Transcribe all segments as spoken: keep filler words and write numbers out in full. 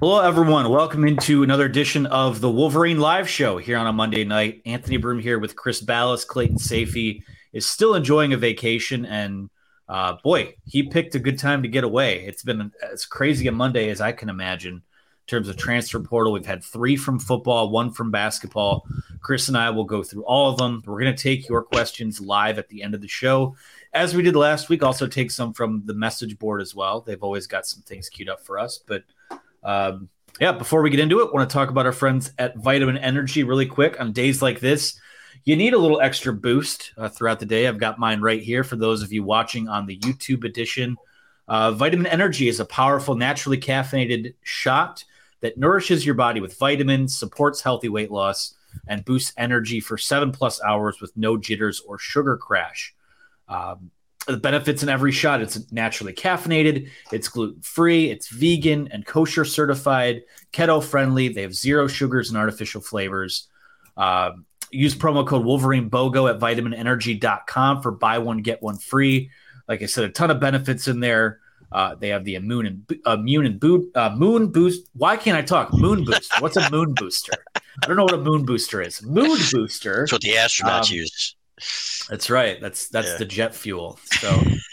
Hello, everyone. Welcome into another edition of the Wolverine Live Show here on a Monday night. Anthony Broome here with Chris Balas. Clayton Safey is still enjoying a vacation, and uh, boy, he picked a good time to get away. It's been as crazy a Monday as I can imagine in terms of transfer portal. We've had three from football, one from basketball. Chris and I will go through all of them. We're going to take your questions live at the end of the show, as we did last week. Also take some from the message board as well. They've always got some things queued up for us, but Um, yeah, before we get into it, want to talk about our friends at Vitamin Energy really quick. On days like this, you need a little extra boost uh, throughout the day. I've got mine right here for those of you watching on the YouTube edition. Uh, Vitamin Energy is a powerful, naturally caffeinated shot that nourishes your body with vitamins, supports healthy weight loss, and boosts energy for seven plus hours with no jitters or sugar crash. Um, The benefits in every shot: it's naturally caffeinated, it's gluten-free, it's vegan and kosher certified, keto-friendly. They have zero sugars and artificial flavors. Uh, use promo code WolverineBogo at vitamin energy dot com for buy one, get one free. Like I said, a ton of benefits in there. Uh, they have the immune and immune and boot, uh, moon boost. Why can't I talk? Moon booster. What's a moon booster? I don't know what a moon booster is. Moon booster. That's what the astronauts um, use. That's right. That's that's yeah. The jet fuel. So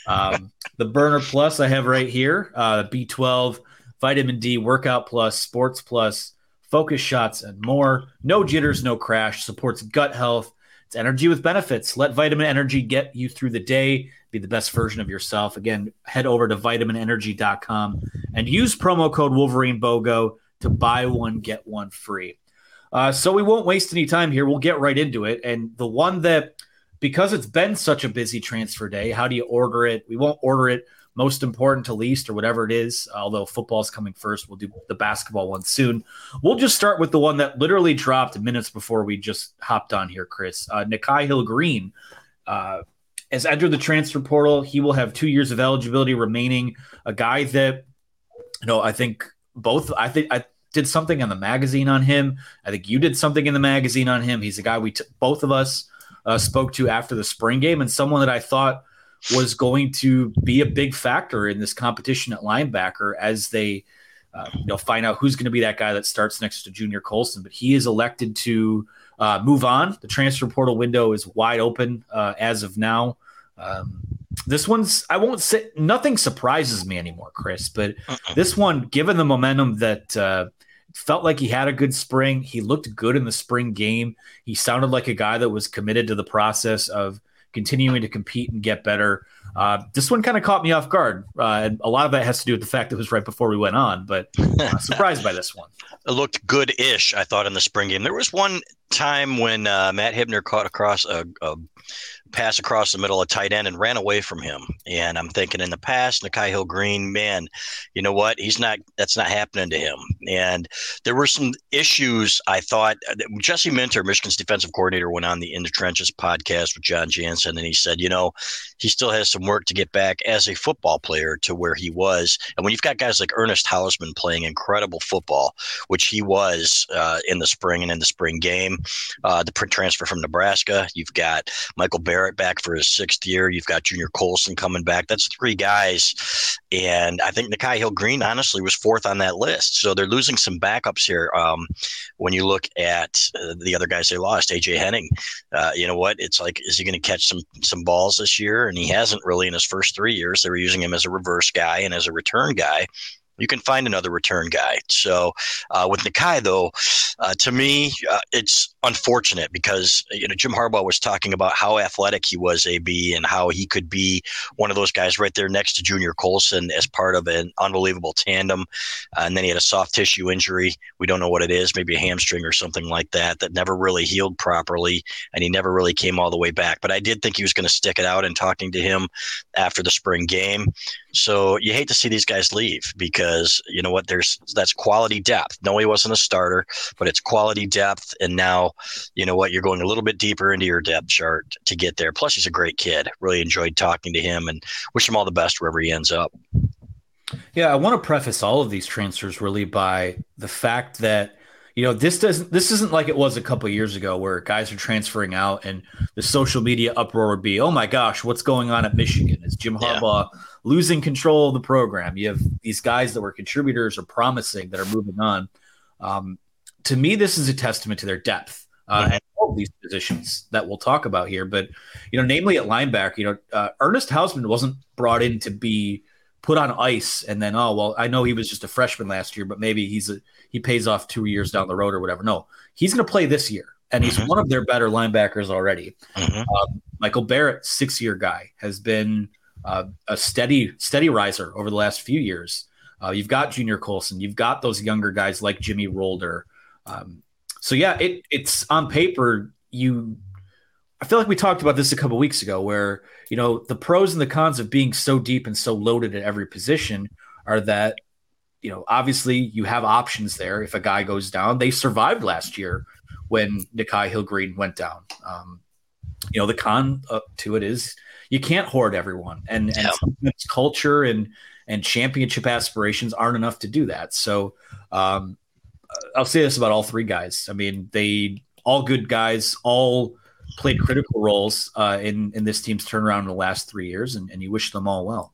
um, the Burner Plus I have right here, uh, B twelve, Vitamin D, Workout Plus, Sports Plus, Focus Shots, and more. No jitters, no crash. Supports gut health. It's energy with benefits. Let Vitamin Energy get you through the day. Be the best version of yourself. Again, head over to vitamin energy dot com and use promo code WolverineBogo to buy one, get one free. Uh, so we won't waste any time here. We'll get right into it. And the one that... because it's been such a busy transfer day, how do you order it? We won't order it most important to least or whatever it is, although football's coming first. We'll do the basketball one soon. We'll just start with the one that literally dropped minutes before we just hopped on here, Chris. Uh, Nikhai Hill-Green uh, has entered the transfer portal. He will have two years of eligibility remaining. A guy that, you know, I think both – I think I did something on the magazine on him. I think you did something in the magazine on him. He's a guy we t- – both of us – Uh, spoke to after the spring game, and someone that I thought was going to be a big factor in this competition at linebacker as they uh, you know, find out who's going to be that guy that starts next to Junior Colson. But he is elected to uh, move on. The transfer portal window is wide open uh, as of now. Um, this one's – I won't say – nothing surprises me anymore, Chris, but this one, given the momentum that uh, – felt like he had a good spring. He looked good in the spring game. He sounded like a guy that was committed to the process of continuing to compete and get better. Uh, this one kind of caught me off guard. Uh, and a lot of that has to do with the fact that it was right before we went on, but uh, surprised by this one. It looked good-ish, I thought, in the spring game. There was one time when uh, Matt Hibner caught across a, a pass across the middle of tight end and ran away from him. And I'm thinking in the past, Nikhai Hill-Green, man, you know what? He's not. That's not happening to him. And there were some issues, I thought. Jesse Minter, Michigan's defensive coordinator, went on the In the Trenches podcast with John Jansen, and he said, you know, he still has some work to get back as a football player to where he was. And when you've got guys like Ernest Hausman playing incredible football, which he was uh, in the spring and in the spring game, Uh, the print transfer from Nebraska. You've got Michael Barrett back for his sixth year. You've got Junior Colson coming back. That's three guys. And I think Nikhai Hill-Green, honestly, was fourth on that list. So they're losing some backups here. Um, when you look at uh, the other guys they lost, A J. Henning, uh, you know what? It's like, is he going to catch some some balls this year? And he hasn't really in his first three years. They were using him as a reverse guy and as a return guy. you can find another return guy. So uh, with Nikhai, though, uh, to me, uh, it's unfortunate because, you know, Jim Harbaugh was talking about how athletic he was, A B, and how he could be one of those guys right there next to Junior Colson as part of an unbelievable tandem. Uh, and then he had a soft tissue injury. We don't know what it is, maybe a hamstring or something like that, that never really healed properly. And he never really came all the way back. But I did think he was going to stick it out, and talking to him after the spring game. So you hate to see these guys leave because, you know what, there's that's quality depth. No, he wasn't a starter, but it's quality depth. And now, you know what, you're going a little bit deeper into your depth chart to get there. Plus, he's a great kid. Really enjoyed talking to him and wish him all the best wherever he ends up. Yeah, I want to preface all of these transfers really by the fact that, you know, this doesn't this isn't like it was a couple of years ago where guys are transferring out and the social media uproar would be, oh my gosh, what's going on at Michigan? Is Jim Harbaugh yeah. losing control of the program? You have these guys that were contributors or promising that are moving on. Um, to me, this is a testament to their depth uh, mm-hmm. and all of these positions that we'll talk about here. But, you know, namely at linebacker, you know, uh, Ernest Hausman wasn't brought in to be put on ice and then, oh, well, I know he was just a freshman last year, but maybe he's a, he pays off two years down the road or whatever. No, he's going to play this year, and he's mm-hmm. one of their better linebackers already. Mm-hmm. Um, Michael Barrett, six-year guy, has been uh, a steady steady riser over the last few years. Uh, you've got Junior Colson. You've got those younger guys like Jimmy Rolder. Um, so, yeah, it it's on paper you – I feel like we talked about this a couple of weeks ago where, you know, the pros and the cons of being so deep and so loaded at every position are that, you know, obviously you have options there. If a guy goes down, they survived last year when Nikhai Hill-Green went down. Um, you know, the con uh, to it is you can't hoard everyone, and, yeah. and sometimes culture and, and championship aspirations aren't enough to do that. So um, I'll say this about all three guys. I mean, they all good guys, all played critical roles uh, in, in this team's turnaround in the last three years, and, and you wish them all well.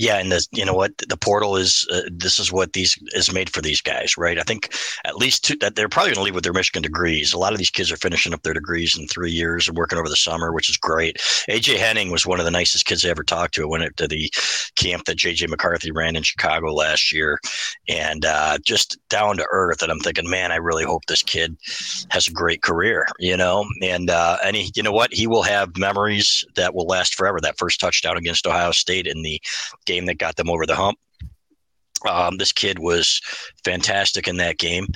Yeah, and the, you know what? The portal is uh, – this is what these is made for these guys, right? I think at least two, that they're probably going to leave with their Michigan degrees. A lot of these kids are finishing up their degrees in three years and working over the summer, which is great. A J. Henning was one of the nicest kids I ever talked to. I went to the camp that J J. McCarthy ran in Chicago last year, and uh, just down to earth. And I'm thinking, man, I really hope this kid has a great career, you know? And, uh, and he, you know what? He will have memories that will last forever. That first touchdown against Ohio State in the – game that got them over the hump. Um, this kid was fantastic in that game.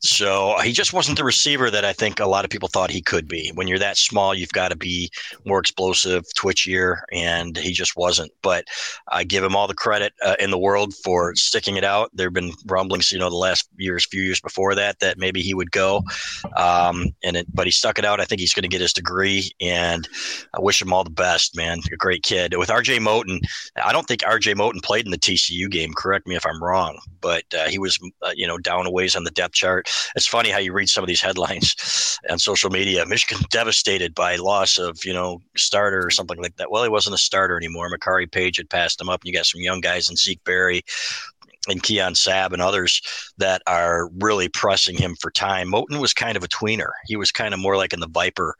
So he just wasn't the receiver that I think a lot of people thought he could be. When you're that small, you've got to be more explosive, twitchier, and he just wasn't. But I give him all the credit uh, in the world for sticking it out. There have been rumblings, you know, the last years, few years before that, that maybe he would go. Um, and it, But he stuck it out. I think he's going to get his degree, and I wish him all the best, man. A great kid. With R J Moten, I don't think R J Moten played in the T C U game. Correct me if I'm I'm wrong, but uh, he was, uh, you know, down a ways on the depth chart. It's funny how you read some of these headlines on social media. Michigan devastated by loss of, you know, starter or something like that. Well, he wasn't a starter anymore. Makari Paige had passed him up, and you got some young guys in Zeke Berry and Keon Sabb and others that are really pressing him for time. Moten was kind of a tweener. He was kind of more like in the Viper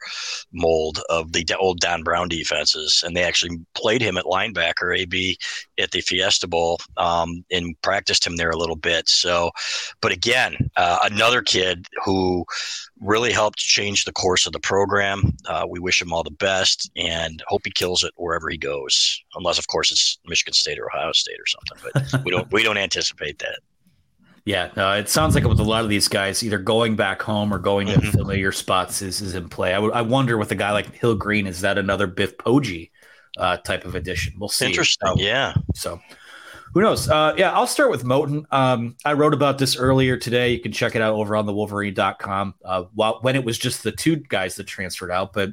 mold of the old Don Brown defenses. And they actually played him at linebacker, A B, at the Fiesta Bowl, um, and practiced him there a little bit. So, but again, uh, another kid who really helped change the course of the program. Uh, we wish him all the best and hope he kills it wherever he goes. Unless, of course, it's Michigan State or Ohio State or something, but we don't we don't anticipate that. Yeah, no, it sounds like with a lot of these guys, either going back home or going mm-hmm. to familiar spots is is in play. I, w- I wonder with a guy like Hill Green, is that another Biff Poggi uh, type of addition? We'll see. Interesting. So, yeah. So. Who knows? Uh, yeah, I'll start with Moten. Um, I wrote about this earlier today. You can check it out over on the wolverine dot com uh, while, when it was just the two guys that transferred out. But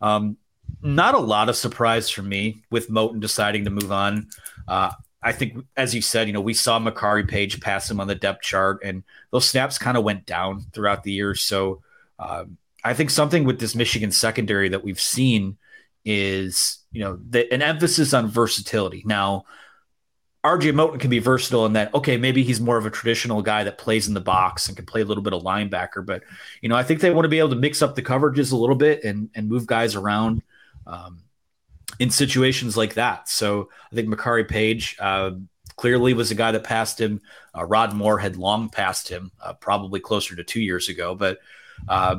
um, not a lot of surprise for me with Moten deciding to move on. Uh, I think, as you said, you know, we saw Makari Paige pass him on the depth chart, and those snaps kind of went down throughout the year. So um, I think something with this Michigan secondary that we've seen is, you know, the, an emphasis on versatility. Now, R J Moten can be versatile in that, okay, maybe he's more of a traditional guy that plays in the box and can play a little bit of linebacker. But, you know, I think they want to be able to mix up the coverages a little bit and, and move guys around um, in situations like that. So I think Makari Paige, uh, clearly was a guy that passed him. Uh, Rod Moore had long passed him, uh, probably closer to two years ago. But uh,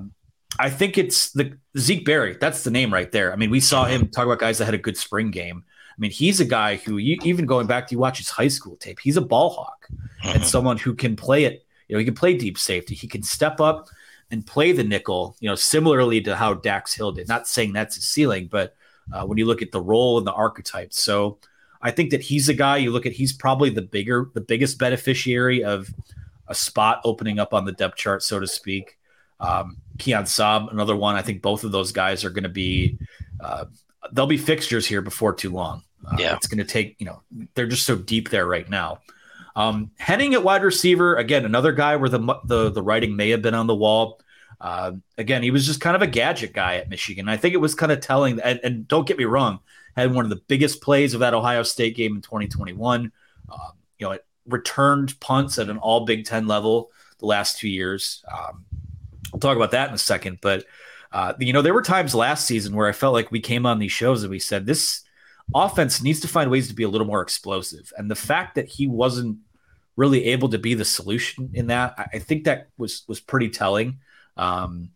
I think it's the Zeke Berry. That's the name right there. I mean, we saw him talk about guys that had a good spring game. I mean, he's a guy who, you, even going back to you watch his high school tape, he's a ball hawk and someone who can play it. You know, he can play deep safety. He can step up and play the nickel, you know, similarly to how Dax Hill did. Not saying that's his ceiling, but uh, when you look at the role and the archetype. So I think that he's a guy you look at, he's probably the bigger, the biggest beneficiary of a spot opening up on the depth chart, so to speak. Um, Keon Sabb, another one. I think both of those guys are going to be, uh, they'll be fixtures here before too long. Uh, yeah. It's going to take, you know, they're just so deep there right now. Um, Henning at wide receiver, again, another guy where the the, the writing may have been on the wall. Uh, again, he was just kind of a gadget guy at Michigan. I think it was kind of telling, and, and don't get me wrong, had one of the biggest plays of that Ohio State game in twenty twenty-one. Um, you know, it returned punts at an all Big Ten level the last two years. Um, we'll talk about that in a second. But, uh, you know, there were times last season where I felt like we came on these shows and we said this offense needs to find ways to be a little more explosive. And the fact that he wasn't really able to be the solution in that, I, I think that was was pretty telling. Um,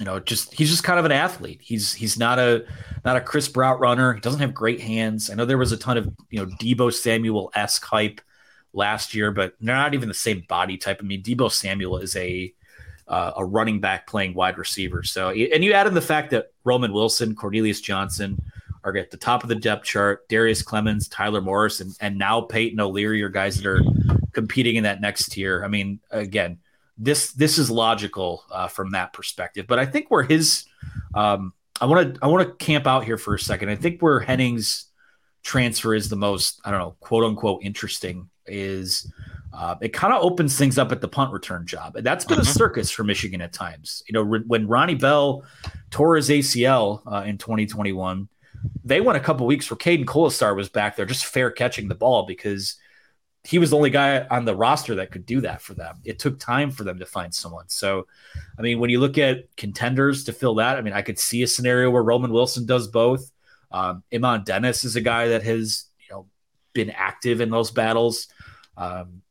you know, just he's just kind of an athlete. He's he's not a not a crisp route runner. He doesn't have great hands. I know there was a ton of, you know, Debo Samuel-esque hype last year, but they're not even the same body type. I mean, Debo Samuel is a uh, a running back playing wide receiver. So, and you add in the fact that Roman Wilson, Cornelius Johnson are at the top of the depth chart, Darius Clemens, Tyler Morris, and, and now Peyton O'Leary are guys that are competing in that next tier. I mean, again, this this is logical uh, from that perspective. But I think where his um, – I want to I want to camp out here for a second. I think where Henning's transfer is the most, I don't know, quote-unquote interesting is uh, it kind of opens things up at the punt return job. And that's been mm-hmm. a circus for Michigan at times. You know, re- when Ronnie Bell tore his A C L uh, in twenty twenty-one – they went a couple weeks where Caden Kolesar was back there just fair catching the ball because he was the only guy on the roster that could do that for them. It took time for them to find someone. So, I mean, when you look at contenders to fill that, I mean, I could see a scenario where Roman Wilson does both. Um, Iman Dennis is a guy that has, you know, been active in those battles. Um,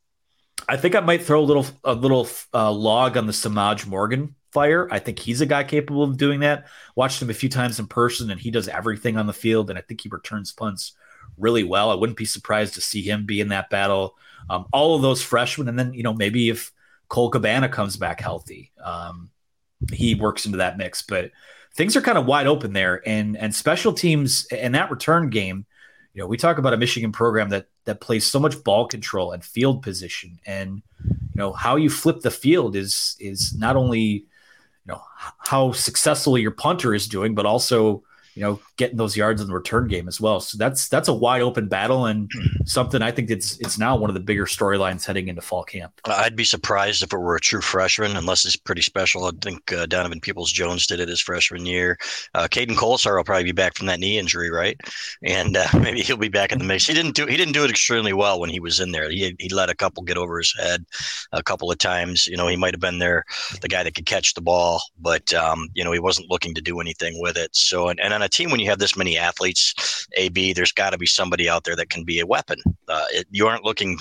I think I might throw a little, a little uh, log on the Samaj Morgan fire. I think he's a guy capable of doing that. Watched him a few times in person, and he does everything on the field, and I think he returns punts really well. I wouldn't be surprised to see him be in that battle. Um, all of those freshmen, and then, you know, maybe if Cole Cabana comes back healthy, um, he works into that mix. But things are kind of wide open there, and and special teams and that return game, you know, we talk about a Michigan program that that plays so much ball control and field position, and, you know, how you flip the field is is not only – know how successful your punter is doing, but also, you know, getting those yards in the return game as well. So that's that's a wide open battle and something I think it's it's now one of the bigger storylines heading into fall camp. I'd be surprised if it were a true freshman, unless it's pretty special. I think uh, Donovan Peoples-Jones did it his freshman year. Uh, Caden Kolesar will probably be back from that knee injury, right? And uh, maybe he'll be back in the mix. He didn't do he didn't do it extremely well when he was in there. He he let a couple get over his head a couple of times. You know, he might have been there, the guy that could catch the ball, but um, you know, he wasn't looking to do anything with it. So and and on a team when you have this many athletes, A B, there's got to be somebody out there that can be a weapon. Uh, it, you aren't looking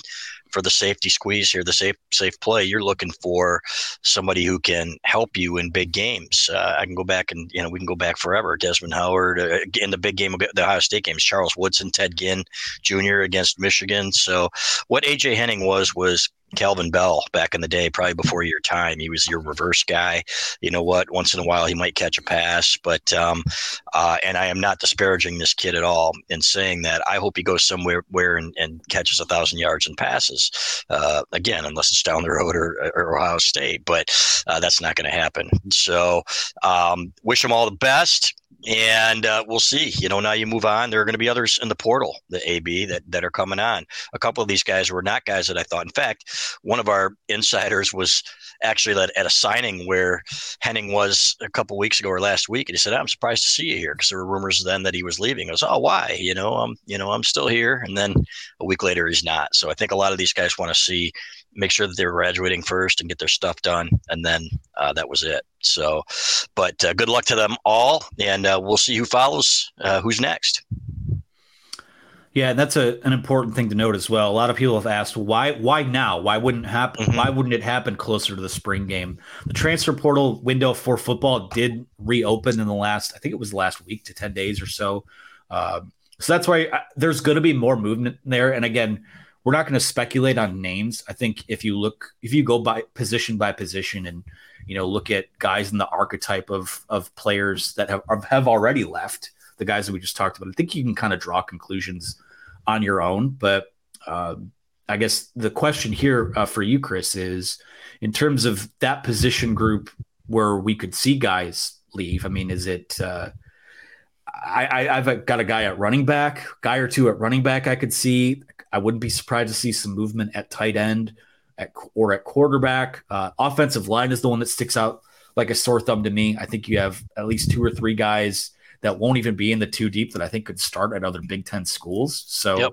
for the safety squeeze here, the safe safe play. You're looking for somebody who can help you in big games. Uh, I can go back and, you know, we can go back forever. Desmond Howard uh, in the big game, the Ohio State games, Charles Woodson, Ted Ginn Junior against Michigan. So what A J. Henning was was Calvin Bell back in the day, probably before your time. He was your reverse guy. You know what? Once in a while, he might catch a pass. But um, uh, and I am not disparaging this kid at all in saying that. I hope he goes somewhere where and, and catches a thousand yards and passes uh, again, unless it's down the road or, or Ohio State. But uh, that's not going to happen. So um, wish him all the best. And uh, we'll see. You know, now you move on. There are going to be others in the portal, the A B, that, that are coming on. A couple of these guys were not guys that I thought. In fact, one of our insiders was actually at, at a signing where Henning was a couple weeks ago or last week, and he said, "I'm surprised to see you here," because there were rumors then that he was leaving. I was, "Oh, why? You know, I'm, you know, I'm still here." And then a week later, he's not. So I think a lot of these guys want to see, make sure that they're graduating first and get their stuff done, and then uh, that was it. So, but uh, good luck to them all, and uh, we'll see who follows, uh, who's next. Yeah, that's a, an important thing to note as well. A lot of people have asked, why why now? Why wouldn't happen? Mm-hmm. Why wouldn't it happen closer to the spring game? The transfer portal window for football did reopen in the last, I think it was last week to ten days or so. Uh, so that's why I, there's going to be more movement there. And again, we're not going to speculate on names. I think if you look, if you go by position by position and, you know, look at guys in the archetype of of players that have have already left, the guys that we just talked about, I think you can kind of draw conclusions on your own. But uh, I guess the question here uh, for you, Chris, is in terms of that position group where we could see guys leave. I mean, is it uh, I, I, I've got a guy at running back, guy or two at running back I could see. I wouldn't be surprised to see some movement at tight end at, or at quarterback. Uh, offensive line is the one that sticks out like a sore thumb to me. I think you have at least two or three guys that won't even be in the two deep that I think could start at other Big Ten schools. So yep.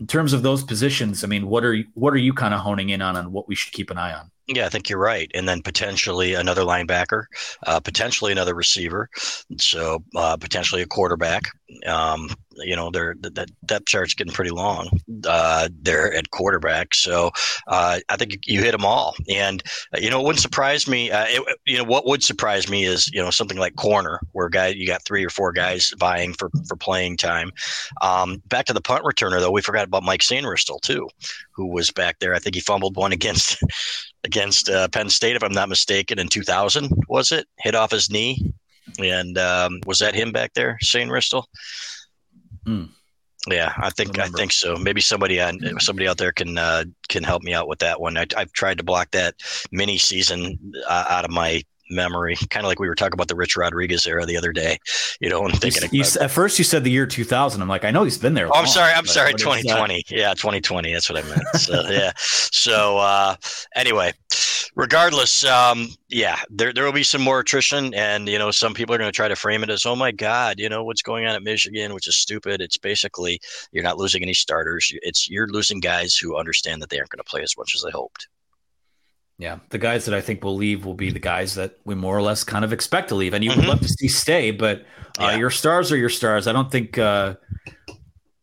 In terms of those positions, I mean, what are you, what are you kind of honing in on and what we should keep an eye on? Yeah, I think you're right. And then potentially another linebacker, uh, potentially another receiver. So uh, potentially a quarterback. Um, you know, they're, that depth chart's getting pretty long uh, there at quarterback. So uh, I think you hit them all. And, you know, it wouldn't surprise me. Uh, it, you know, what would surprise me is, you know, something like corner where guy you got three or four guys vying for, for playing time. Um, back to the punt returner, though, we forgot about Mike Sainristil, too, who was back there. I think he fumbled one against – against uh, Penn State, if I'm not mistaken, in two thousand, was it? Hit off his knee. And um, was that him back there, Sainristil? Mm. Yeah, I think I, I think so. Maybe somebody on somebody out there can uh, can help me out with that one. I, I've tried to block that mini season uh, out of my memory, kind of like we were talking about the Rich Rodriguez era the other day, you know, and thinking you, you, about, at first you said the year two thousand. I'm like, I know he's been there. Oh, long, I'm sorry. I'm sorry. twenty twenty. Yeah. twenty twenty. That's what I meant. So, yeah. So uh, anyway, regardless. Um, yeah, there, there will be some more attrition and, you know, some people are going to try to frame it as, oh my God, you know, what's going on at Michigan, which is stupid. It's basically, you're not losing any starters. It's you're losing guys who understand that they aren't going to play as much as they hoped. Yeah, the guys that I think will leave will be the guys that we more or less kind of expect to leave. And you mm-hmm. would love to see stay, but uh, yeah. your stars are your stars. I don't think uh,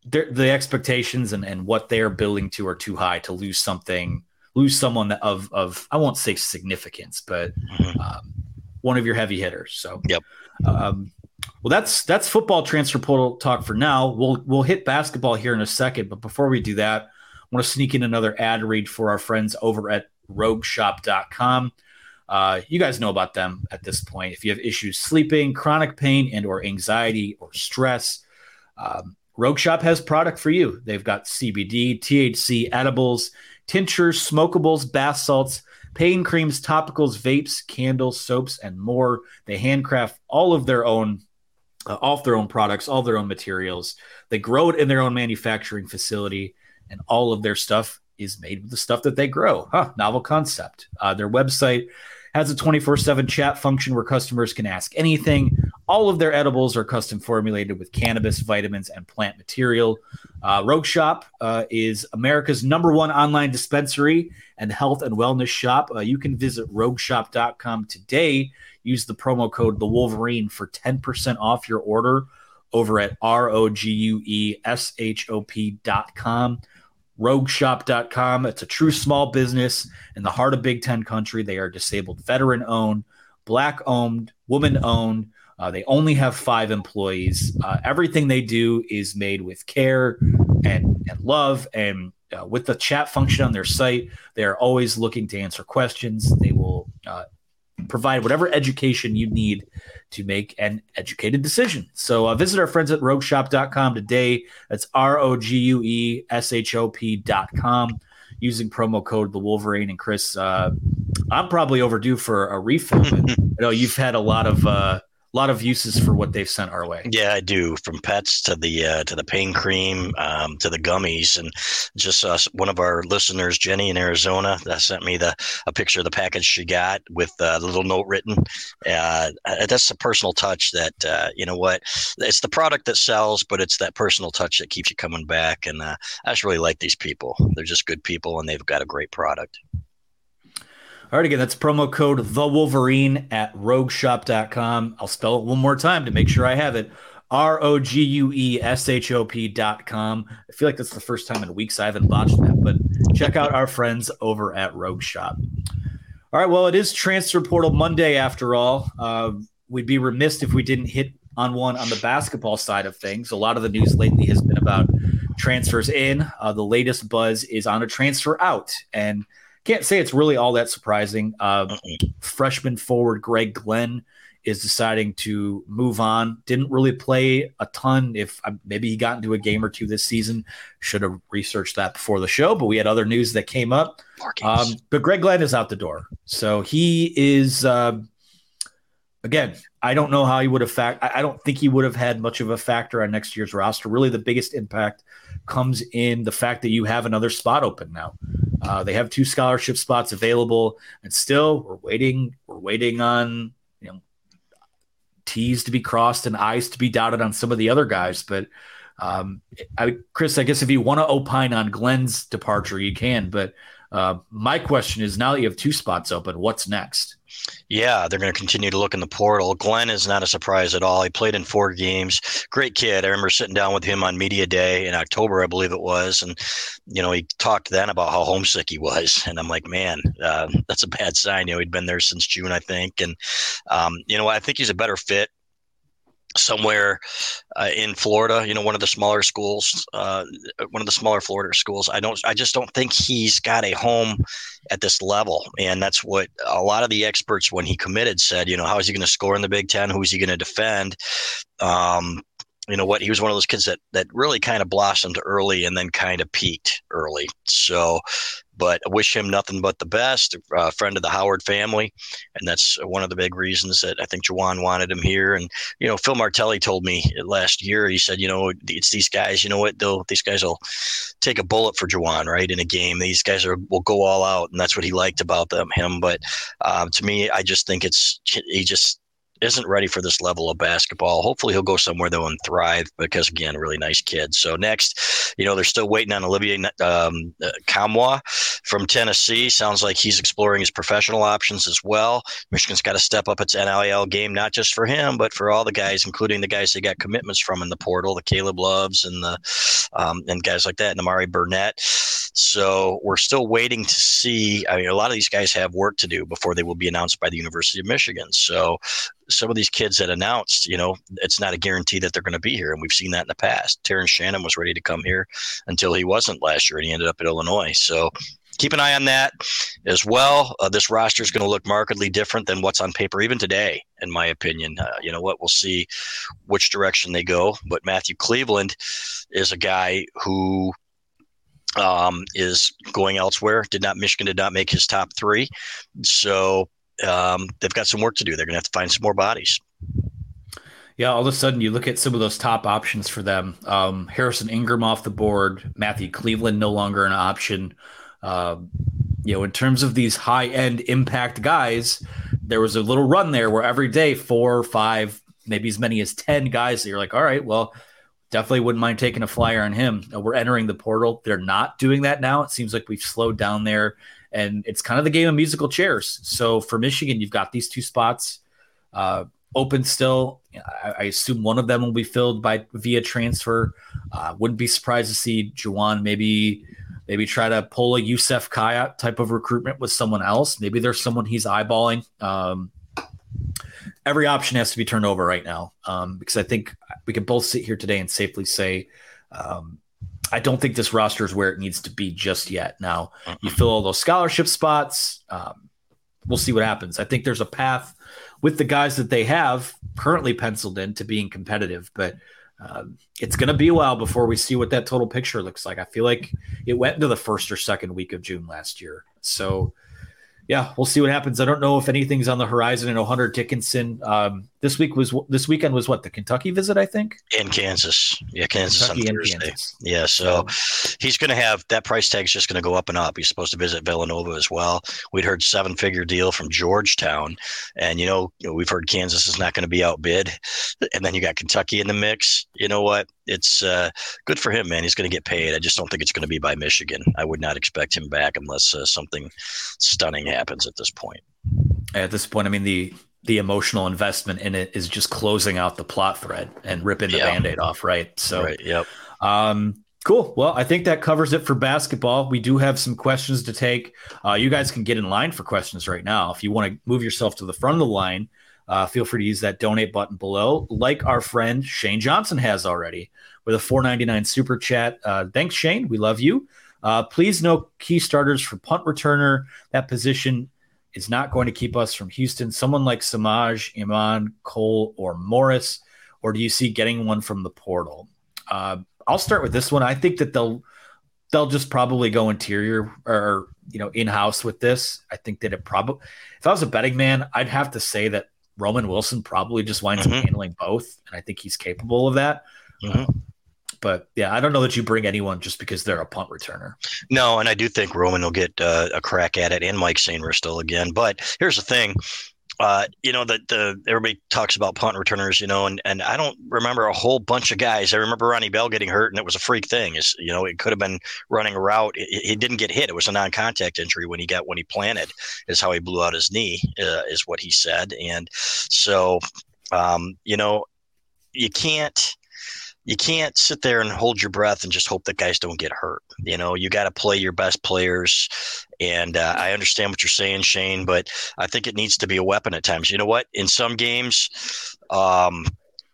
the expectations and, and what they're building to are too high to lose something, lose someone of, of I won't say significance, but mm-hmm. um, one of your heavy hitters. So, yep. um, well, that's that's football transfer portal talk for now. We'll We'll hit basketball here in a second, but before we do that, I want to sneak in another ad read for our friends over at rogue shop dot com. Uh, you guys know about them at this point. If you have issues sleeping, chronic pain, and or anxiety or stress, um, Rogue Shop has product for you. They've got C B D, T H C, edibles, tinctures, smokables, bath salts, pain creams, topicals, vapes, candles, soaps, and more. They handcraft all of their own, uh, all of their own products, all their own materials. They grow it in their own manufacturing facility, and all of their stuff is made with the stuff that they grow. Huh, novel concept. Uh, their website has a twenty-four seven chat function where customers can ask anything. All of their edibles are custom formulated with cannabis, vitamins, and plant material. Uh, Rogue Shop uh, is America's number one online dispensary and health and wellness shop. Uh, you can visit rogue shop dot com today. Use the promo code The Wolverine for ten percent off your order over at rogue shop dot com. rogue shop dot com. It's a true small business in the heart of Big Ten country. They are disabled, veteran-owned, Black-owned, woman-owned. Uh, they only have five employees. Uh, everything they do is made with care and, and love. And uh, with the chat function on their site, they are always looking to answer questions. They will uh, provide whatever education you need to make an educated decision. So uh, visit our friends at rogue shop dot com today. That's R O G U E S H O P dot com using promo code The Wolverine. And Chris, uh, I'm probably overdue for a refill. But, you know, you've had a lot of uh, lot of uses for what they've sent our way. Yeah, I do. From pets to the uh, to the pain cream um, to the gummies, and just uh, one of our listeners, Jenny in Arizona, that sent me the a picture of the package she got with a little note written. Uh, that's a personal touch that uh, you know what, it's the product that sells, but it's that personal touch that keeps you coming back. And uh, I just really like these people. They're just good people, and they've got a great product. All right, again, that's promo code The Wolverine at rogue shop dot com. I'll spell it one more time to make sure I have it. R O G U E S H O P dot com. I feel like that's the first time in weeks I haven't botched that, but check out our friends over at Rogue Shop. All right, well, it is Transfer Portal Monday after all. Uh, we'd be remiss if we didn't hit on one on the basketball side of things. A lot of the news lately has been about transfers in. Uh, the latest buzz is on a transfer out, and can't say it's really all that surprising. Uh, freshman forward Greg Glenn is deciding to move on. Didn't really play a ton. If uh, maybe he got into a game or two this season. Should have researched that before the show, but we had other news that came up. Um, but Greg Glenn is out the door. So he is, uh, again, I don't know how he would have fact. I don't think he would have had much of a factor on next year's roster. Really, the biggest impact comes in the fact that you have another spot open now. Uh, they have two scholarship spots available, and still we're waiting. We're waiting on, you know, T's to be crossed and I's to be dotted on some of the other guys. But um, I, Chris, I guess if you want to opine on Glenn's departure, you can. But uh, my question is, now that you have two spots open, what's next? Yeah, they're going to continue to look in the portal. Glenn is not a surprise at all. He played in four games. Great kid. I remember sitting down with him on media day in October, I believe it was. And, you know, he talked then about how homesick he was. And I'm like, man, uh, that's a bad sign. You know, he'd been there since June, I think. And, um, you know, I think he's a better fit somewhere uh, in Florida, you know, one of the smaller schools, uh, one of the smaller Florida schools. I don't, I just don't think he's got a home at this level. And that's what a lot of the experts, when he committed, said, you know, how is he going to score in the Big Ten? Who is he going to defend? Um, you know what? He was one of those kids that, that really kind of blossomed early and then kind of peaked early. So, but I wish him nothing but the best, a friend of the Howard family. And that's one of the big reasons that I think Juwan wanted him here. And, you know, Phil Martelli told me last year, he said, you know, it's these guys, you know what, they'll, these guys will take a bullet for Juwan, right, in a game. These guys are will go all out. And that's what he liked about them, him. But uh, to me, I just think it's he just isn't ready for this level of basketball. Hopefully he'll go somewhere, though, and thrive because, again, really nice kid. So next, you know, they're still waiting on Olivier um, uh, Kamwa from Tennessee. Sounds like he's exploring his professional options as well. Michigan's got to step up its N I L game, not just for him, but for all the guys, including the guys they got commitments from in the portal, the Caleb Loves and the um, and guys like that, and Amari Burnett. So we're still waiting to see. I mean, a lot of these guys have work to do before they will be announced by the University of Michigan. So some of these kids that announced, you know, it's not a guarantee that they're going to be here. And we've seen that in the past. Terrence Shannon was ready to come here until he wasn't last year, and he ended up at Illinois. So keep an eye on that as well. Uh, this roster is going to look markedly different than what's on paper, even today, in my opinion. Uh, you know what? We'll see which direction they go. But Matthew Cleveland is a guy who um, is going elsewhere. Did not Michigan did not make his top three. So Um, they've got some work to do. They're going to have to find some more bodies. Yeah, all of a sudden you look at some of those top options for them. Um, Harrison Ingram off the board, Matthew Cleveland no longer an option. Uh, you know, in terms of these high-end impact guys, there was a little run there where every day four, five, maybe as many as ten guys that you're like, all right, well, definitely wouldn't mind taking a flyer on him. Uh, we're entering the portal. They're not doing that now. It seems like we've slowed down there. And it's kind of the game of musical chairs. So for Michigan, you've got these two spots uh, open still. I, I assume one of them will be filled by via transfer. Uh, wouldn't be surprised to see Juwan maybe maybe try to pull a Youssef Kaya type of recruitment with someone else. Maybe there's someone he's eyeballing. Um, every option has to be turned over right now um, because I think we can both sit here today and safely say um, – I don't think this roster is where it needs to be just yet. Now, you fill all those scholarship spots. Um, we'll see what happens. I think there's a path with the guys that they have currently penciled in to being competitive, but um, it's going to be a while before we see what that total picture looks like. I feel like it went into the first or second week of June last year. So, yeah, we'll see what happens. I don't know if anything's on the horizon. And Hunter Dickinson um, this week was this weekend was what, the Kentucky visit, I think? In Kansas. Yeah, Kansas Kentucky on Thursday. Kansas. Yeah, so he's going to have – that price tag's just going to go up and up. He's supposed to visit Villanova as well. We'd heard seven-figure deal from Georgetown. And, you know, you know we've heard Kansas is not going to be outbid. And then you got Kentucky in the mix. You know what? It's uh, good for him, man. He's going to get paid. I just don't think it's going to be by Michigan. I would not expect him back unless uh, something stunning happens. happens at this point. At this point, I mean, the the emotional investment in it is just closing out the plot thread and ripping the yeah. Band-Aid off. Right. So, right, yep. um, cool. Well, I think that covers it for basketball. We do have some questions to take. Uh, you guys can get in line for questions right now. If you want to move yourself to the front of the line, uh, feel free to use that donate button below, like our friend Shane Johnson has already with a four ninety-nine super chat. Uh, thanks, Shane. We love you. Uh, please no key starters for punt returner. That position is not going to keep us from Houston. Someone like Samaj, Iman, Cole, or Morris, or do you see getting one from the portal? Uh, I'll start with this one. I think that they'll they'll just probably go interior or, you know, in-house with this. I think that it probably – if I was a betting man, I'd have to say that Roman Wilson probably just winds mm-hmm. up handling both, and I think he's capable of that. Mm-hmm. Uh, But, yeah, I don't know that you bring anyone just because they're a punt returner. No, and I do think Roman will get uh, a crack at it, and Mike Sainristil again. But here's the thing. Uh, you know, that the everybody talks about punt returners, you know, and, and I don't remember a whole bunch of guys. I remember Ronnie Bell getting hurt, and it was a freak thing. It's, you know, it could have been running a route. He didn't get hit. It was a non-contact injury when he got when he planted is how he blew out his knee uh, is what he said. And so, um, you know, you can't. You can't sit there and hold your breath and just hope that guys don't get hurt. You know, you got to play your best players. And uh, I understand what you're saying, Shane, but I think it needs to be a weapon at times. You know what? In some games um,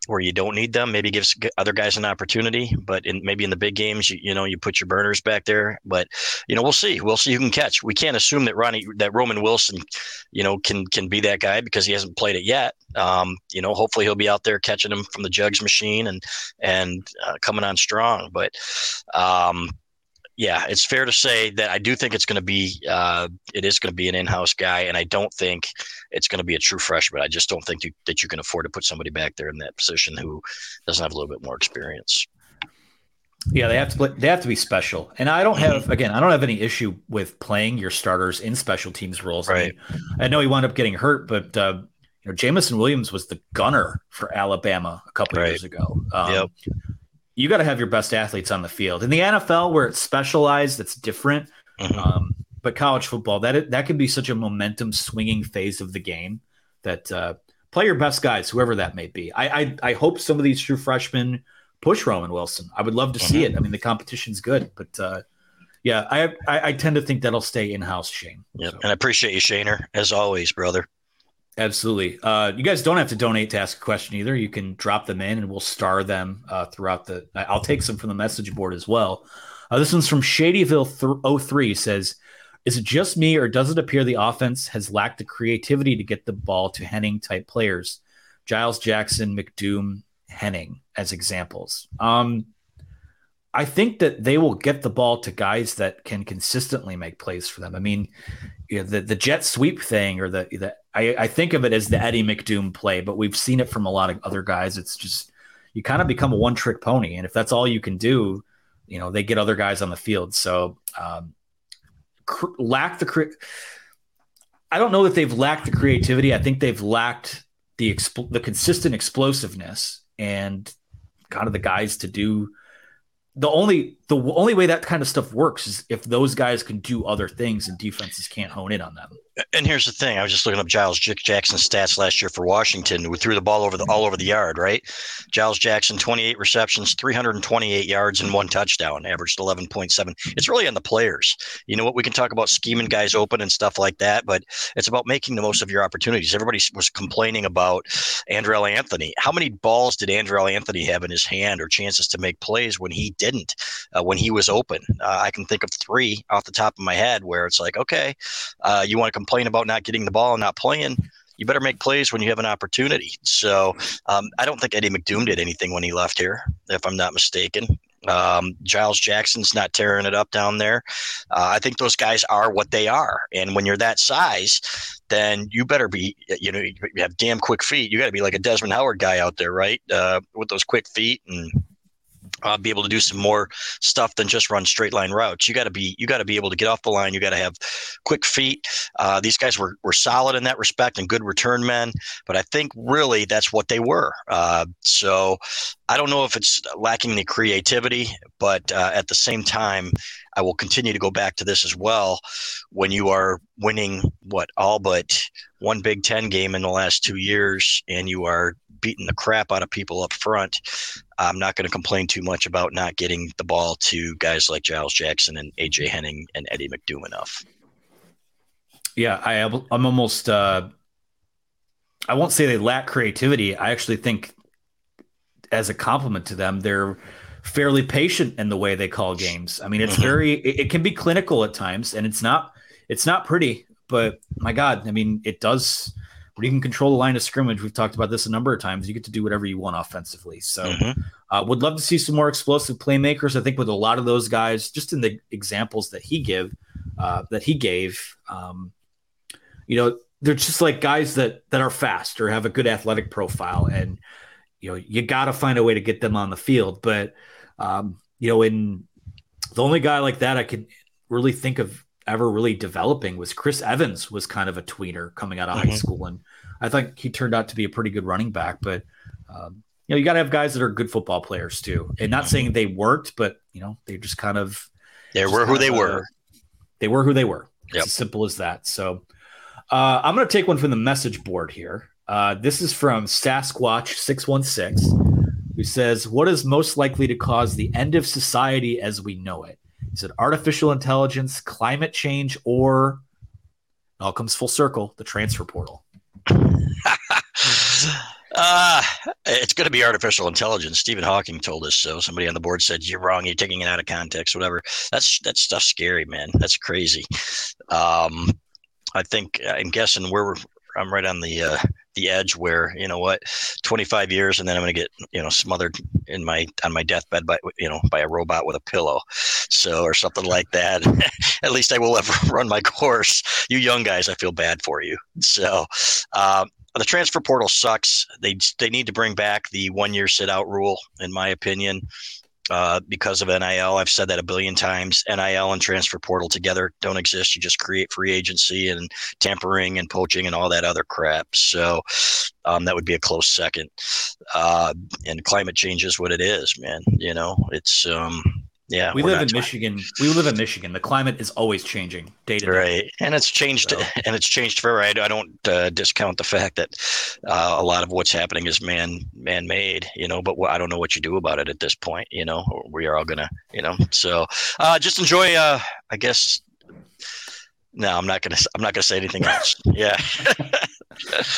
where you don't need them, maybe gives other guys an opportunity. But in, maybe in the big games, you, you know, you put your burners back there. But, you know, we'll see. We'll see who can catch. We can't assume that Ronnie, that Roman Wilson, you know, can can be that guy because he hasn't played it yet. Um, you know, hopefully he'll be out there catching them from the jugs machine and, and uh, coming on strong. But, um, yeah, it's fair to say that I do think it's going to be, uh, it is going to be an in-house guy. And I don't think it's going to be a true freshman. I just don't think you, that you can afford to put somebody back there in that position who doesn't have a little bit more experience. Yeah, they have to play, they have to be special. And I don't have, again, I don't have any issue with playing your starters in special teams roles. Right. I mean, I know he wound up getting hurt, but, uh, you know, Jamison Williams was the gunner for Alabama a couple of right. years ago. Um, yep. You got to have your best athletes on the field. In the N F L, where it's specialized, it's different. Mm-hmm. Um, but college football, that that can be such a momentum swinging phase of the game that uh, play your best guys, whoever that may be. I, I I hope some of these true freshmen push Roman Wilson. I would love to mm-hmm. see it. I mean, the competition's good, but. Uh, yeah, I, I I tend to think that'll stay in house, Shane. Yep. So. And I appreciate you, Shaner, as always, brother. Absolutely. Uh, you guys don't have to donate to ask a question either. You can drop them in and we'll star them uh, throughout the – I'll take some from the message board as well. Uh, this one's from Shadyville oh three says, is it just me or does it appear the offense has lacked the creativity to get the ball to Henning-type players? Giles Jackson, McDoom, Henning as examples. Um, I think that they will get the ball to guys that can consistently make plays for them. I mean, you know, the the jet sweep thing or the, the I, I think of it as the Eddie McDoom play, but we've seen it from a lot of other guys. It's just you kind of become a one-trick pony, and if that's all you can do, you know, they get other guys on the field. So um, cr- lack the cre- I don't know that they've lacked the creativity. I think they've lacked the exp- the consistent explosiveness and kind of the guys to do. The only the only way that kind of stuff works is if those guys can do other things and defenses can't hone in on them. And here's the thing: I was just looking up Giles Jackson's stats last year for Washington. We threw the ball over the all over the yard, right? Giles Jackson, twenty-eight receptions, three hundred twenty-eight yards, and one touchdown, averaged eleven point seven. It's really on the players. You know what? We can talk about scheming guys open and stuff like that, but it's about making the most of your opportunities. Everybody was complaining about Andrell Anthony. How many balls did Andrell Anthony have in his hand or chances to make plays when he didn't, uh, when he was open? Uh, I can think of three off the top of my head where it's like, okay, uh, you want to complain about not getting the ball and not playing, you better make plays when you have an opportunity. So um, I don't think Eddie McDoom did anything when he left here, if I'm not mistaken. Um, Giles Jackson's not tearing it up down there. Uh, I think those guys are what they are. And when you're that size, then you better be, you know, you have damn quick feet. You got to be like a Desmond Howard guy out there, right? Uh, with those quick feet and uh, be able to do some more stuff than just run straight line routes. You got to be you got to be able to get off the line. You got to have quick feet. Uh, these guys were were solid in that respect and good return men. But I think really that's what they were. Uh, so I don't know if it's lacking the creativity, but uh, at the same time, I will continue to go back to this as well. When you are winning what all but one Big Ten game in the last two years and you are beating the crap out of people up front, I'm not going to complain too much about not getting the ball to guys like Giles Jackson and A J. Henning and Eddie McDoom enough. Yeah, I, I'm almost uh, – I won't say they lack creativity. I actually think as a compliment to them, they're – fairly patient in the way they call games. I mean, it's very, it, it can be clinical at times, and it's not, it's not pretty, but my God, I mean, it does, when you can control the line of scrimmage, we've talked about this a number of times, you get to do whatever you want offensively. So mm-hmm. uh, would love to see some more explosive playmakers. I think with a lot of those guys, just in the examples that he give, uh, that he gave, um, you know, they're just like guys that, that are fast or have a good athletic profile, and, you know, you got to find a way to get them on the field. But, um, you know, in the only guy like that I could really think of ever really developing was Chris Evans, was kind of a tweener coming out of mm-hmm. high school. And I think he turned out to be a pretty good running back. But, um, you know, you got to have guys that are good football players too. And not saying they worked, but, you know, they just kind of. They were who they of, were. They were who they were. Yep. It's as simple as that. So uh, I'm going to take one from the message board here. Uh, this is from Sasquatch six one six, who says, what is most likely to cause the end of society as we know it? Is it artificial intelligence, climate change, or it all comes full circle, the transfer portal? uh, it's going to be artificial intelligence. Stephen Hawking told us so. Somebody on the board said, you're wrong, you're taking it out of context, whatever. That's, that stuff's scary, man. That's crazy. Um, I think I'm guessing where we're I'm right on the uh, the edge where, you know what, twenty-five years and then I'm going to get, you know, smothered in my on my deathbed by, you know, by a robot with a pillow, so or something like that. At least I will have run my course. You young guys, I feel bad for you. So um, the transfer portal sucks. They they need to bring back the one year sit out rule, in my opinion. Uh, because of N I L, I've said that a billion times. N I L and transfer portal together don't exist. You just create free agency and tampering and poaching and all that other crap. So um, that would be a close second. Uh, and climate change is what it is, man. You know, it's um, yeah. We live in t- Michigan. We live in Michigan. The climate is always changing day to day. Right, and it's changed. So. And it's changed forever. I, I don't uh, discount the fact that uh, a lot of what's happening is man man made, you know, but I don't know what you do about it at this point, you know, we are all going to, you know, so uh, just enjoy, uh, I guess. No, I'm not going to, I'm not going to say anything else. Yeah.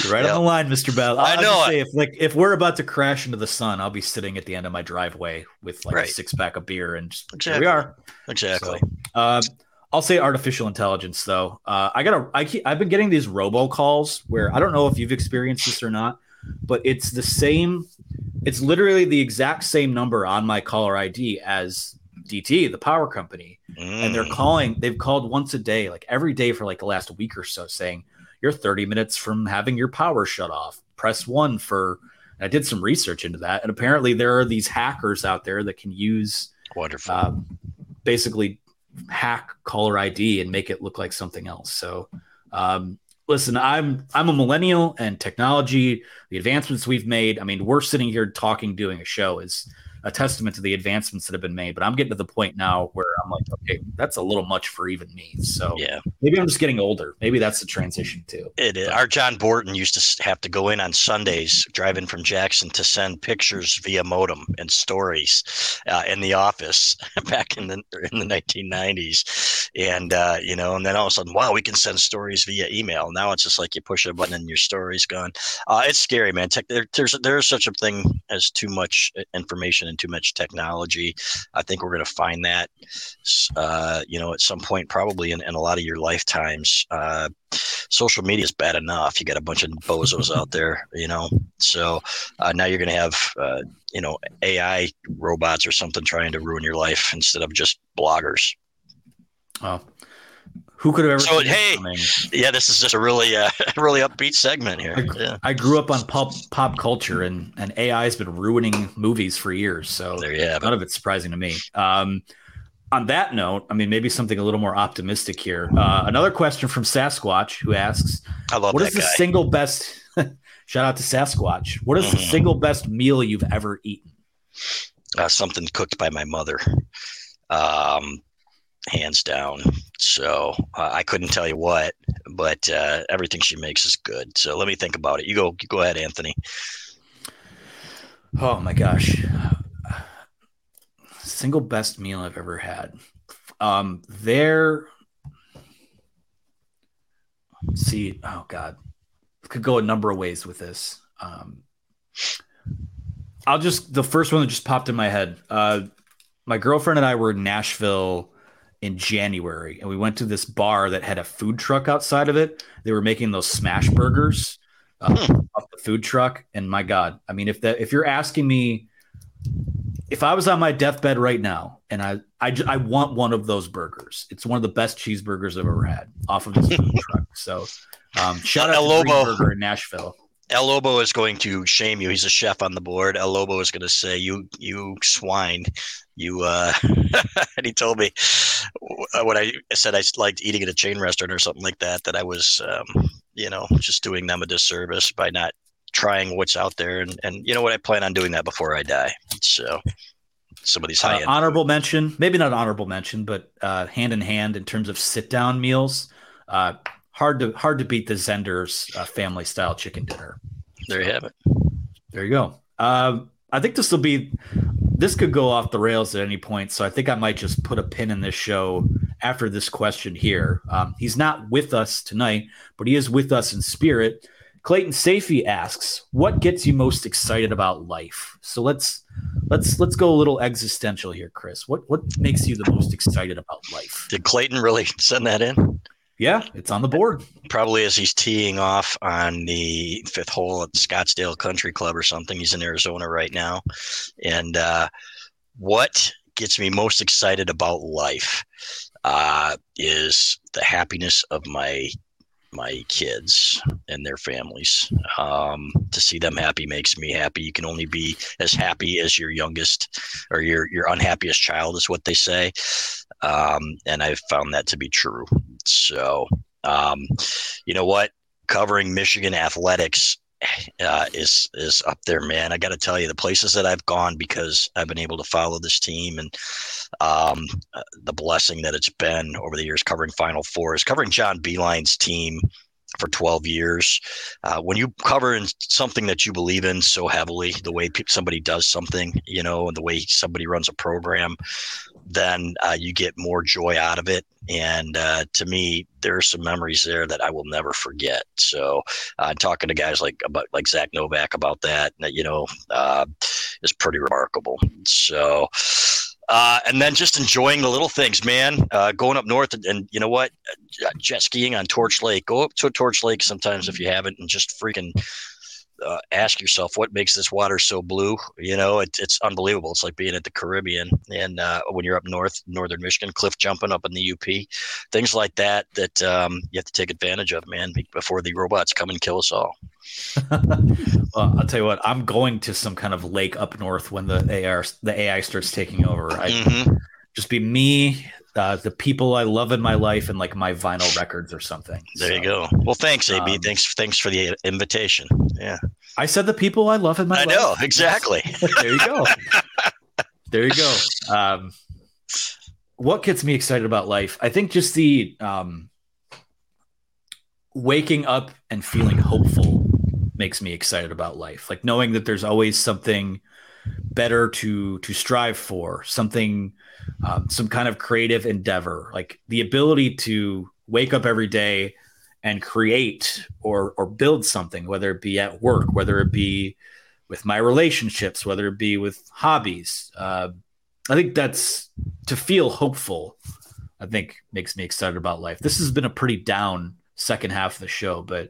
You're right yeah. on the line, Mister Bell. I'll, I know. I'll say if like, if we're about to crash into the sun, I'll be sitting at the end of my driveway with like right. a six pack of beer and just, exactly. here we are. Exactly. So, um, I'll say artificial intelligence though. Uh, I gotta, I keep, I've been getting these robocalls where I don't know if you've experienced this or not, but it's the same. It's literally the exact same number on my caller I D as D T, the power company. Mm. And they're calling, they've called once a day, like every day for like the last week or so, saying you're thirty minutes from having your power shut off. Press one for, I did some research into that. And apparently there are these hackers out there that can use wonderful, um, basically hack caller I D and make it look like something else. So, um, listen, I'm, I'm a millennial, and technology, the advancements we've made. I mean, we're sitting here talking, doing a show is a testament to the advancements that have been made, but I'm getting to the point now where I'm like, okay, that's a little much for even me. So yeah, maybe I'm just getting older. Maybe that's the transition too. It is. But our John Borton used to have to go in on Sundays, drive in from Jackson to send pictures via modem and stories uh, in the office back in the in the nineteen nineties, and uh, you know, and then all of a sudden, wow, we can send stories via email. Now it's just like you push a button and your story's gone. Uh, it's scary, man. Tech, there, there's there's such a thing as too much information. Too much technology. I think we're going to find that, uh, you know, at some point, probably in, in a lot of your lifetimes. Uh, social media is bad enough. You got a bunch of bozos out there, you know, so uh, now you're going to have, uh, you know, A I robots or something trying to ruin your life instead of just bloggers. Oh, Who could have ever? So hey, yeah, this is just a really, uh, really upbeat segment here. I, yeah. I grew up on pop pop culture, and and A I has been ruining movies for years. So there, yeah, none of it's surprising to me. Um, on that note, I mean, maybe something a little more optimistic here. Uh, another question from Sasquatch, who asks, "I love what that is guy. the single best?" Shout out to Sasquatch. What is mm. the single best meal you've ever eaten? Uh, something cooked by my mother. Um. Hands down. So uh, I couldn't tell you what, but uh, everything she makes is good. So let me think about it. You go, you go ahead, Anthony. Oh my gosh. Single best meal I've ever had. Um, there. Let's see. Oh God. I could go a number of ways with this. Um, I'll just, the first one that just popped in my head. Uh, my girlfriend and I were in Nashville in January, and we went to this bar that had a food truck outside of it. They were making those smash burgers uh, hmm. off the food truck, and my God, I mean, if that if you're asking me, if I was on my deathbed right now, and I I, I want one of those burgers, it's one of the best cheeseburgers I've ever had off of this food truck. So, um, shout out El Lobo. to Green Burger in Nashville. El Lobo is going to shame you. He's a chef on the board. El Lobo is going to say, "You, you swine, you." Uh... and he told me when I said I liked eating at a chain restaurant or something like that, that I was, um, you know, just doing them a disservice by not trying what's out there. And, and you know what? I plan on doing that before I die. So some of these high uh, honorable food. mention, maybe not honorable mention, but uh, hand in hand in terms of sit down meals. Uh, Hard to hard to beat the Zender's uh, family style chicken dinner. There you have it. There you go. Uh, I think this will be this could go off the rails at any point. So I think I might just put a pin in this show after this question here. Um, he's not with us tonight, but he is with us in spirit. Clayton Safey asks, "What gets you most excited about life?" So let's let's let's go a little existential here, Chris. What what makes you the most excited about life? Did Clayton really send that in? Yeah, it's on the board. Probably as he's teeing off on the fifth hole at Scottsdale Country Club or something. He's in Arizona right now. And uh, what gets me most excited about life uh, is the happiness of my my kids and their families. Um, to see them happy makes me happy. You can only be as happy as your youngest or your your unhappiest child is what they say. Um, and I've found that to be true. So, um, you know what? Covering Michigan athletics uh, is is up there, man. I got to tell you, the places that I've gone because I've been able to follow this team and um, the blessing that it's been over the years covering Final Fours, covering John Beeline's team for twelve years. Uh, when you cover in something that you believe in so heavily, the way pe- somebody does something, you know, and the way somebody runs a program, then uh, you get more joy out of it. And uh, to me, there are some memories there that I will never forget. So uh, talking to guys like about like Zach Novak about that, you know, uh, is pretty remarkable. So uh, and then just enjoying the little things, man, uh, going up north and, and you know what, jet skiing on Torch Lake. Go up to Torch Lake sometimes if you haven't and just freaking Uh, ask yourself what makes this water so blue. You know, it, it's unbelievable. It's like being at the Caribbean, and uh, when you're up north, northern Michigan, cliff jumping up in the U P, things like that that um, you have to take advantage of, man, before the robots come and kill us all. Well, I'll tell you what, I'm going to some kind of lake up north when the A I, the A I starts taking over. I mm-hmm. just be me. Uh, the people I love in my life and like my vinyl records or something. There so, you go. Well, thanks, A B. Um, thanks, thanks for the invitation. Yeah, I said the people I love in my I life. I know exactly. There you go. There you go. Um, what gets me excited about life? I think just the um, waking up and feeling hopeful makes me excited about life. Like knowing that there's always something better to to strive for, something um, some kind of creative endeavor, like the ability to wake up every day and create or or build something, whether it be at work, whether it be with my relationships, whether it be with hobbies. uh, I think that's to feel hopeful, I think makes me excited about life. This has been a pretty down second half of the show, but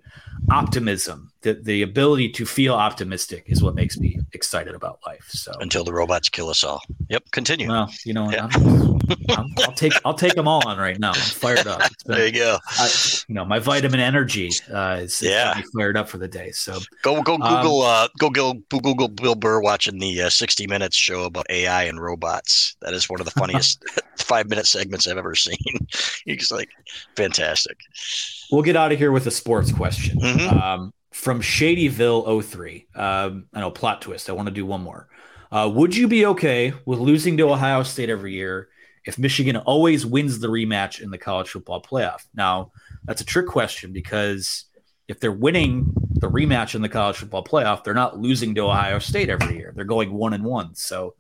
optimism, the, the ability to feel optimistic is what makes me excited about life. So until the robots kill us all. Yep. Continue. Well, you know, yeah. I'm, I'm, I'll take, I'll take them all on right now. I'm fired up. It's been, there you go. I, you know, my vitamin energy uh, is yeah. fired up for the day. So go, go Google, um, uh, go Google, Google Bill Burr watching the uh, sixty minutes show about A I and robots. That is one of the funniest five minute segments I've ever seen. He's like, fantastic. We'll get out of here with a sports question. Mm-hmm. Um, from Shadyville oh three. Um, I know, plot twist. I want to do one more. Uh, would you be okay with losing to Ohio State every year if Michigan always wins the rematch in the college football playoff? Now, that's a trick question, because if they're winning the rematch in the college football playoff, they're not losing to Ohio State every year. They're going one and one. So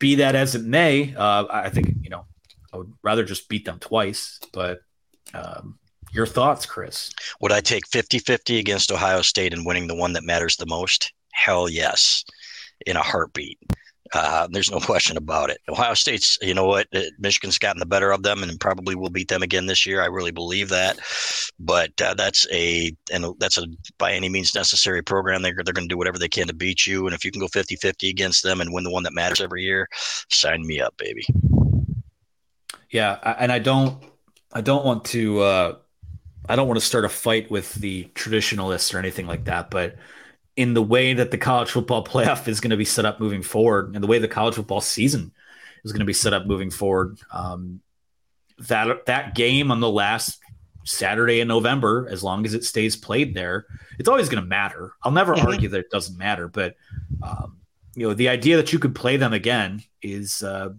be that as it may, uh, I think, you know, I would rather just beat them twice, but um, your thoughts, Chris? Would I take fifty-fifty against Ohio State and winning the one that matters the most? Hell yes, in a heartbeat. Uh, there's no question about it. Ohio State's, you know what, Michigan's gotten the better of them and probably will beat them again this year. I really believe that. But uh, that's a and that's a by any means necessary program. They're, they're going to do whatever they can to beat you. And if you can go fifty-fifty against them and win the one that matters every year, sign me up, baby. Yeah, and I don't, I don't want to, uh, I don't want to start a fight with the traditionalists or anything like that. But in the way that the college football playoff is going to be set up moving forward, and the way the college football season is going to be set up moving forward, um, that that game on the last Saturday in November, as long as it stays played there, it's always going to matter. I'll never mm-hmm. argue that it doesn't matter, but um, you know, the idea that you could play them again is, uh,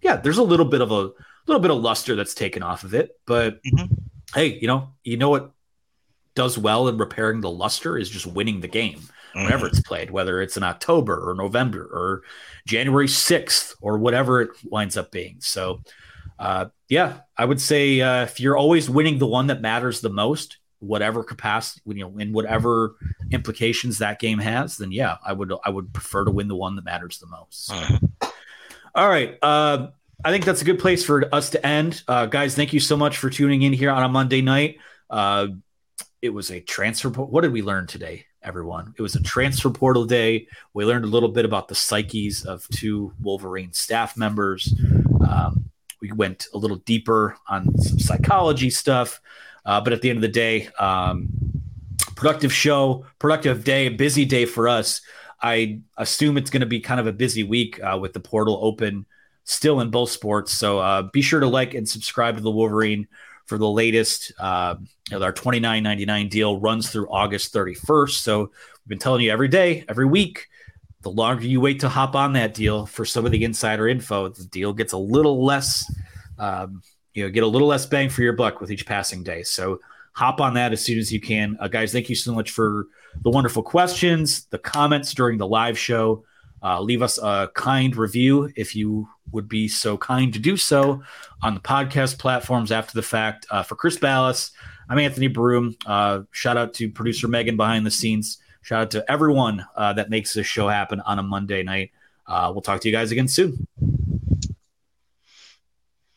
yeah, there's a little bit of a. little bit of luster that's taken off of it, but mm-hmm. hey, you know, you know what does well in repairing the luster is just winning the game mm-hmm. whenever it's played, whether it's in October or November or January sixth or whatever it winds up being. So uh, yeah, I would say uh, if you're always winning the one that matters the most, whatever capacity, you know, in whatever implications that game has, then yeah, I would, I would prefer to win the one that matters the most. So. Mm-hmm. All right. Uh, I think that's a good place for us to end. Uh, guys, thank you so much for tuning in here on a Monday night. Uh, it was a transfer. What did we learn today, everyone? It was a transfer portal day. We learned a little bit about the psyches of two Wolverine staff members. Um, we went a little deeper on some psychology stuff. Uh, but at the end of the day, um, productive show, productive day, busy day for us. I assume it's going to be kind of a busy week uh, with the portal open still in both sports. So uh, be sure to like and subscribe to The Wolverine for the latest. Uh, our twenty-nine ninety-nine deal runs through August thirty-first. So we've been telling you every day, every week, the longer you wait to hop on that deal for some of the insider info, the deal gets a little less, um, you know, get a little less bang for your buck with each passing day. So hop on that as soon as you can. Uh, guys, thank you so much for the wonderful questions, the comments during the live show. Uh, leave us a kind review if you would be so kind to do so on the podcast platforms after the fact. Uh, for Chris Balas, I'm Anthony Broome. Uh, shout out to producer Megan behind the scenes. Shout out to everyone uh, that makes this show happen on a Monday night. Uh, we'll talk to you guys again soon.